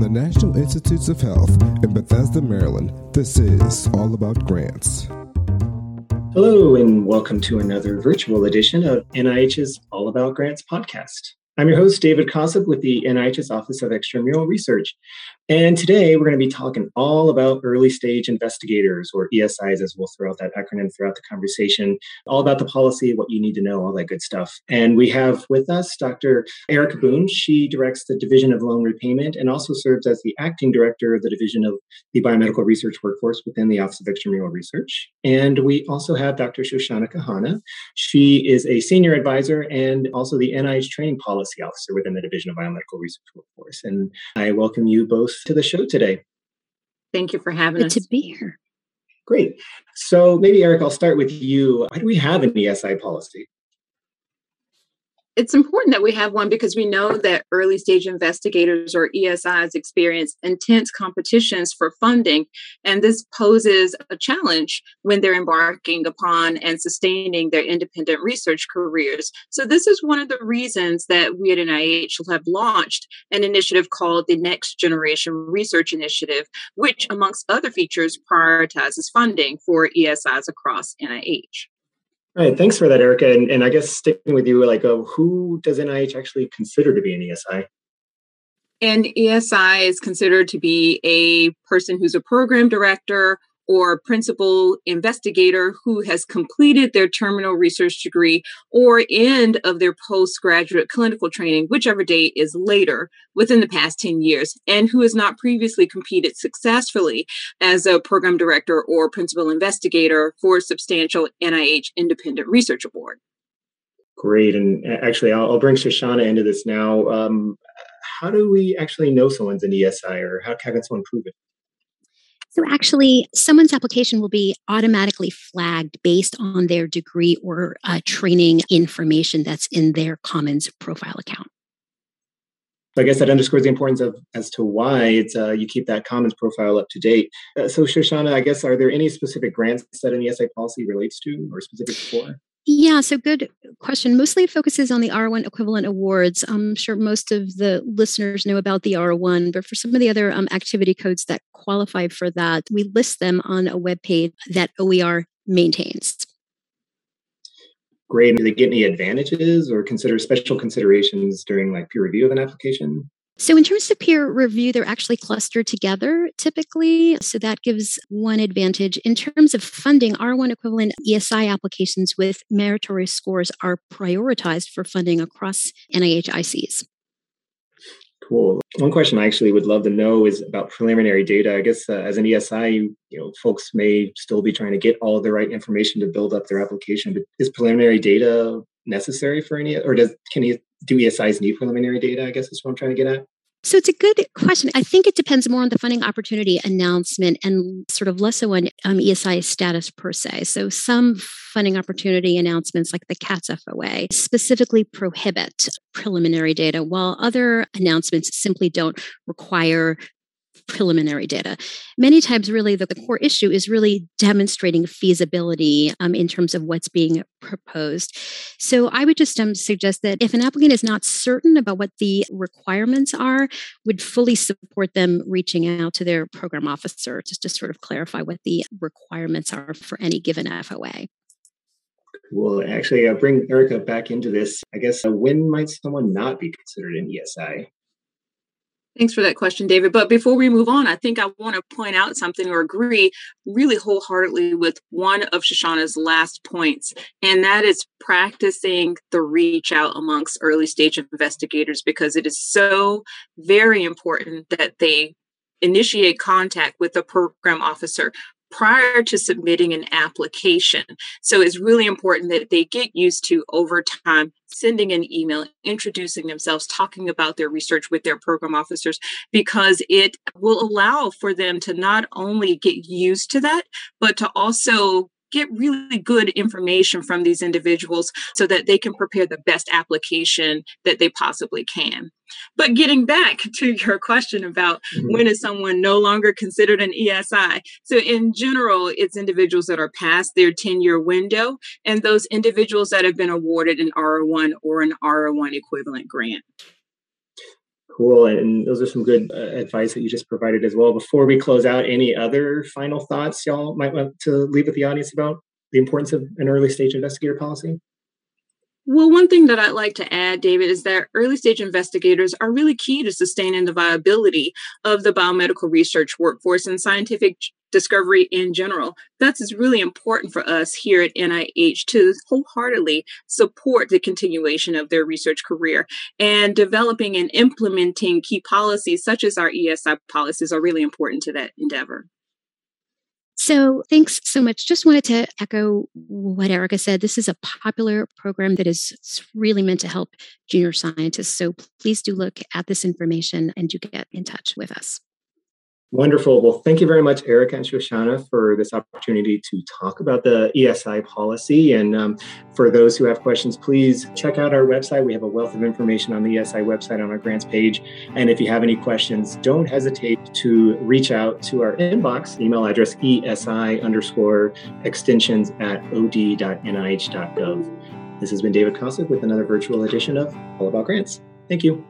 From the National Institutes of Health in Bethesda, Maryland, this is All About Grants. Hello, and welcome to another virtual edition of NIH's All About Grants podcast. I'm your host, David Kozub, with the NIH's Office of Extramural Research. And today we're going to be talking all about early stage investigators, or ESIs, as we'll throw out that acronym throughout the conversation, all about the policy, what you need to know, all that good stuff. And we have with us Dr. Erica Boone. She directs the Division of Loan Repayment and also serves as the acting director of the Division of the Biomedical Research Workforce within the Office of Extramural Research. And we also have Dr. Shoshana Kahana. She is a senior advisor and also the NIH training policy officer within the Division of Biomedical Research Workforce. And I welcome you both to the show today. Thank you for having us. Good to be here. Great. So maybe, Eric, I'll start with you. Why do we have an ESI policy? It's important that we have one because we know that early stage investigators, or ESIs, experience intense competitions for funding, and this poses a challenge when they're embarking upon and sustaining their independent research careers. So this is one of the reasons that we at NIH have launched an initiative called the Next Generation Research Initiative, which, amongst other features, prioritizes funding for ESIs across NIH. Right. Thanks for that, Erica. And I guess sticking with you, like, who does NIH actually consider to be an ESI? An ESI is considered to be a person who's a program director or principal investigator who has completed their terminal research degree or end of their postgraduate clinical training, whichever date is later, within the past 10 years, and who has not previously competed successfully as a program director or principal investigator for a substantial NIH independent research award. Great. And actually, I'll bring Shoshana into this now. How do we actually know someone's an ESI, or how can someone prove it? So actually, someone's application will be automatically flagged based on their degree or training information that's in their Commons profile account. So I guess that underscores the importance of as to why it's you keep that Commons profile up to date. So Shoshana, I guess, are there any specific grants that an ESI policy relates to or specific for? Yeah, so good question. Mostly it focuses on the R01 equivalent awards. I'm sure most of the listeners know about the R01, but for some of the other activity codes that qualify for that, we list them on a webpage that OER maintains. Great. Do they get any advantages or consider special considerations during like peer review of an application? So in terms of peer review, they're actually clustered together typically. So that gives one advantage. In terms of funding, R01 equivalent ESI applications with meritorious scores are prioritized for funding across NIH ICs. Cool. One question I actually would love to know is about preliminary data. I guess as an ESI, folks may still be trying to get all the right information to build up their application. But is preliminary data necessary for any, or do ESIs need preliminary data, I guess is what I'm trying to get at? So it's a good question. I think it depends more on the funding opportunity announcement and sort of less so on ESI status per se. So some funding opportunity announcements like the CATS FOA specifically prohibit preliminary data, while other announcements simply don't require preliminary data. Many times, really, the core issue is really demonstrating feasibility in terms of what's being proposed. So I would just suggest that if an applicant is not certain about what the requirements are, would fully support them reaching out to their program officer just to sort of clarify what the requirements are for any given FOA. Well, actually, I'll bring Erica back into this. I guess, when might someone not be considered an ESI? Thanks for that question, David. But before we move on, I think I want to point out something or agree really wholeheartedly with one of Shoshana's last points, and that is practicing the reach out amongst early stage investigators, because it is so very important that they initiate contact with the program officer prior to submitting an application. So it's really important that they get used to, over time, sending an email, introducing themselves, talking about their research with their program officers, because it will allow for them to not only get used to that, but to also get really good information from these individuals so that they can prepare the best application that they possibly can. But getting back to your question about when is someone no longer considered an ESI? So in general, it's individuals that are past their 10-year window and those individuals that have been awarded an R01 or an R01 equivalent grant. cool. And those are some good advice that you just provided as well. Before we close out, any other final thoughts y'all might want to leave with the audience about the importance of an early stage investigator policy? Well, one thing that I'd like to add, David, is that early stage investigators are really key to sustaining the viability of the biomedical research workforce and scientific discovery in general. That's really important for us here at NIH to wholeheartedly support the continuation of their research career, and developing and implementing key policies such as our ESI policies are really important to that endeavor. So thanks so much. Just wanted to echo what Erica said. This is a popular program that is really meant to help junior scientists. So please do look at this information and do get in touch with us. Wonderful. Well, thank you very much, Erica and Shoshana, for this opportunity to talk about the ESI policy. And for those who have questions, please check out our website. We have a wealth of information on the ESI website on our grants page. And if you have any questions, don't hesitate to reach out to our inbox, email address ESI_extensions@od.nih.gov. This has been David Kozub with another virtual edition of All About Grants. Thank you.